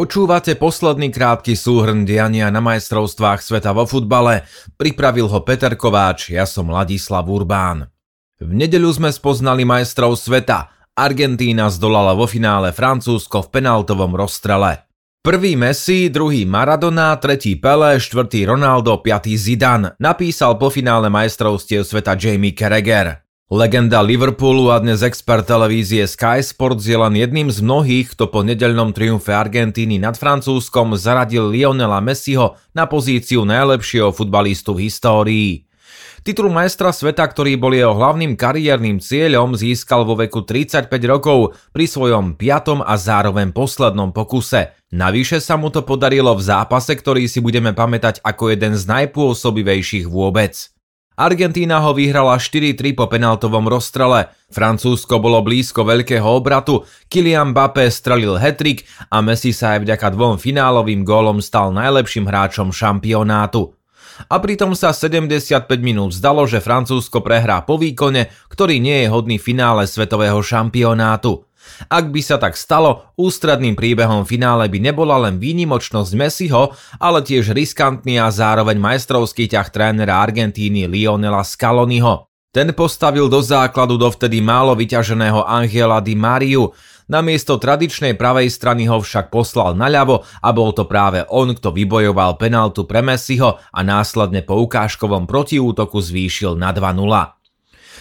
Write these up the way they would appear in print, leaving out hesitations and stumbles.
Počúvate posledný krátky súhrn diania na majstrovstvách sveta vo futbale. Pripravil ho Peter Kováč, ja som Ladislav Urbán. V nedeľu sme spoznali majstrov sveta. Argentína zdolala vo finále Francúzsko v penáltovom rozstrele. Prvý Messi, druhý Maradona, tretí Pelé, štvrtý Ronaldo, piatý Zidane, napísal po finále majstrovstiev sveta Jamie Carragher. Legenda Liverpoolu a dnes expert televízie Sky Sports je len jedným z mnohých, kto po nedeľnom triumfe Argentíny nad Francúzskom zaradil Lionela Messiho na pozíciu najlepšieho futbalistu v histórii. Titul majstra sveta, ktorý bol jeho hlavným kariérnym cieľom, získal vo veku 35 rokov pri svojom 5. a zároveň poslednom pokuse. Navyše sa mu to podarilo v zápase, ktorý si budeme pamätať ako jeden z najpôsobivejších vôbec. Argentína ho vyhrala 4-3 po penáltovom rozstrele, Francúzsko bolo blízko veľkého obratu, Kylian Mbappé strelil hat-trick a Messi sa aj vďaka dvom finálovým gólom stal najlepším hráčom šampionátu. A pritom sa 75 minút zdalo, že Francúzsko prehrá po výkone, ktorý nie je hodný finále svetového šampionátu. Ak by sa tak stalo, ústredným príbehom finále by nebola len výnimočnosť Messiho, ale tiež riskantný a zároveň majstrovský ťah trénera Argentíny Lionela Scaloniho. Ten postavil do základu dovtedy málo vyťaženého Angela Di Mario, namiesto tradičnej pravej strany ho však poslal naľavo a bol to práve on, kto vybojoval penaltu pre Messiho a následne po ukážkovom protiútoku zvýšil na 2-0.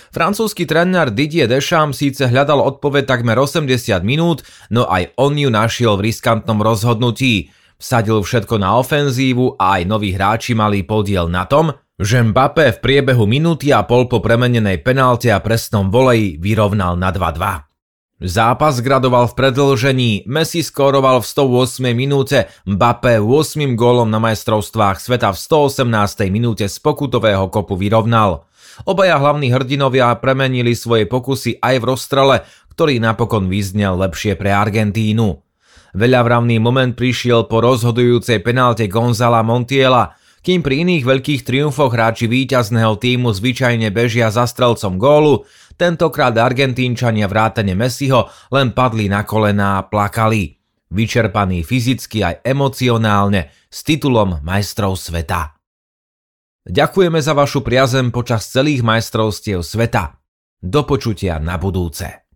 Francúzsky tréner Didier Deschamps síce hľadal odpoveď takmer 80 minút, no aj on ju našiel v riskantnom rozhodnutí. Vsadil všetko na ofenzívu a aj noví hráči mali podiel na tom, že Mbappé v priebehu minúty a pol po premenenej penálte a presnom voleji vyrovnal na 2-2. Zápas gradoval v predĺžení, Messi skóroval v 108. minúte, Mbappé 8. gólom na majstrovstvách sveta v 118. minúte z pokutového kopu vyrovnal. Obaja hlavní hrdinovia premenili svoje pokusy aj v rozstrele, ktorý napokon vyznel lepšie pre Argentínu. Veľavravný moment prišiel po rozhodujúcej penálte Gonzala Montiela. Kým pri iných veľkých triumfoch hráči víťazného tímu zvyčajne bežia za strelcom gólu, tentokrát Argentínčania vrátane Messiho len padli na kolená a plakali. Vyčerpaní fyzicky aj emocionálne s titulom majstrov sveta. Ďakujeme za vašu priazeň počas celých majstrovstiev sveta. Do počutia na budúce.